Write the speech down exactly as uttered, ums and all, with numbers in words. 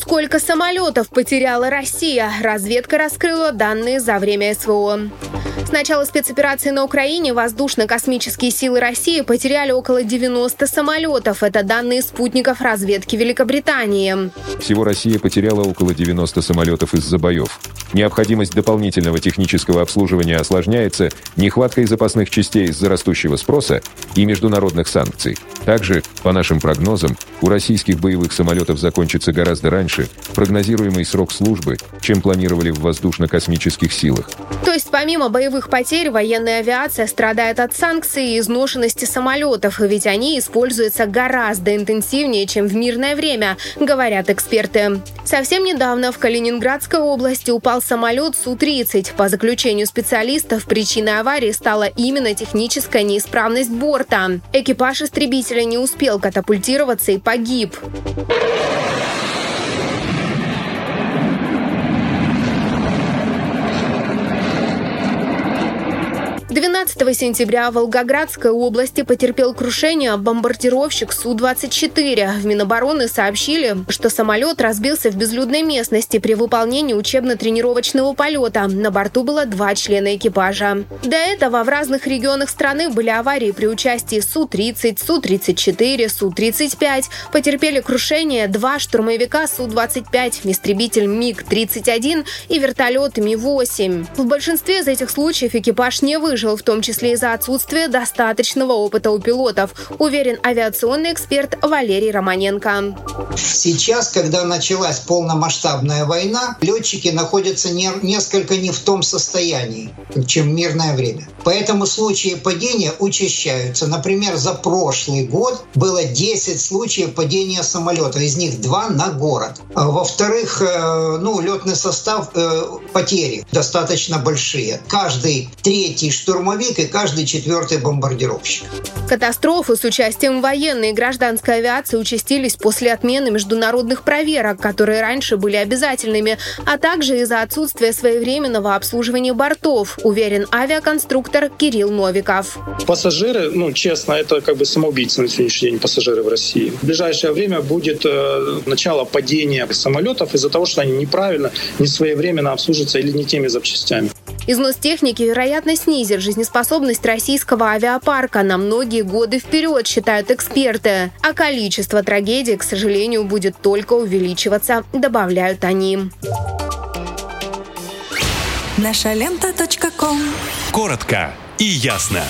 Сколько самолетов потеряла Россия? Разведка раскрыла данные за время СВО. С начала спецоперации на Украине воздушно-космические силы России потеряли около девяноста самолетов. Это данные спутников разведки Великобритании. Всего Россия потеряла около девяноста самолетов из-за боев. Необходимость дополнительного технического обслуживания осложняется нехваткой запасных частей из-за растущего спроса и международных санкций. Также, по нашим прогнозам, у российских боевых самолетов закончится гораздо раньше прогнозируемый срок службы, чем планировали в воздушно-космических силах. То есть помимо боевых потерь военная авиация страдает от санкций и изношенности самолетов, ведь они используются гораздо интенсивнее, чем в мирное время, говорят эксперты. Совсем недавно в Калининградской области упал самолет Су тридцать. По заключению специалистов, причиной аварии стала именно техническая неисправность борта. Экипаж истребителя не успел катапультироваться и погиб. двенадцатого сентября в Волгоградской области потерпел крушение бомбардировщик Су двадцать четыре. В Минобороны сообщили, что самолет разбился в безлюдной местности при выполнении учебно-тренировочного полета. На борту было два члена экипажа. До этого в разных регионах страны были аварии при участии Су тридцать, Су тридцать четыре, Су тридцать пять. Потерпели крушение два штурмовика Су двадцать пять, истребитель Миг тридцать один и вертолет Ми восемь. В большинстве из этих случаев экипаж не выжил, в том числе из-за отсутствия достаточного опыта у пилотов, уверен авиационный эксперт Валерий Романенко. Сейчас, когда началась полномасштабная война, летчики находятся не, несколько не в том состоянии, чем в мирное время. Поэтому случаи падения учащаются. Например, за прошлый год было десять случаев падения самолета, из них два на город. Во-вторых, ну, летный состав, потери достаточно большие. Каждый третий штурм штурмовик и каждый четвертый бомбардировщик. Катастрофы с участием военной и гражданской авиации участились после отмены международных проверок, которые раньше были обязательными, а также из-за отсутствия своевременного обслуживания бортов, уверен авиаконструктор Кирилл Новиков. Пассажиры, ну честно, это как бы самоубийцы на сегодняшний день, пассажиры в России. В ближайшее время будет э, начало падения самолетов из-за того, что они неправильно, не своевременно обслуживаются или не теми запчастями. Износ техники, вероятно, снизит жизнеспособность российского авиапарка на многие годы вперед, считают эксперты. А количество трагедий, к сожалению, будет только увеличиваться, добавляют они. наша лента точка ком. Коротко и ясно.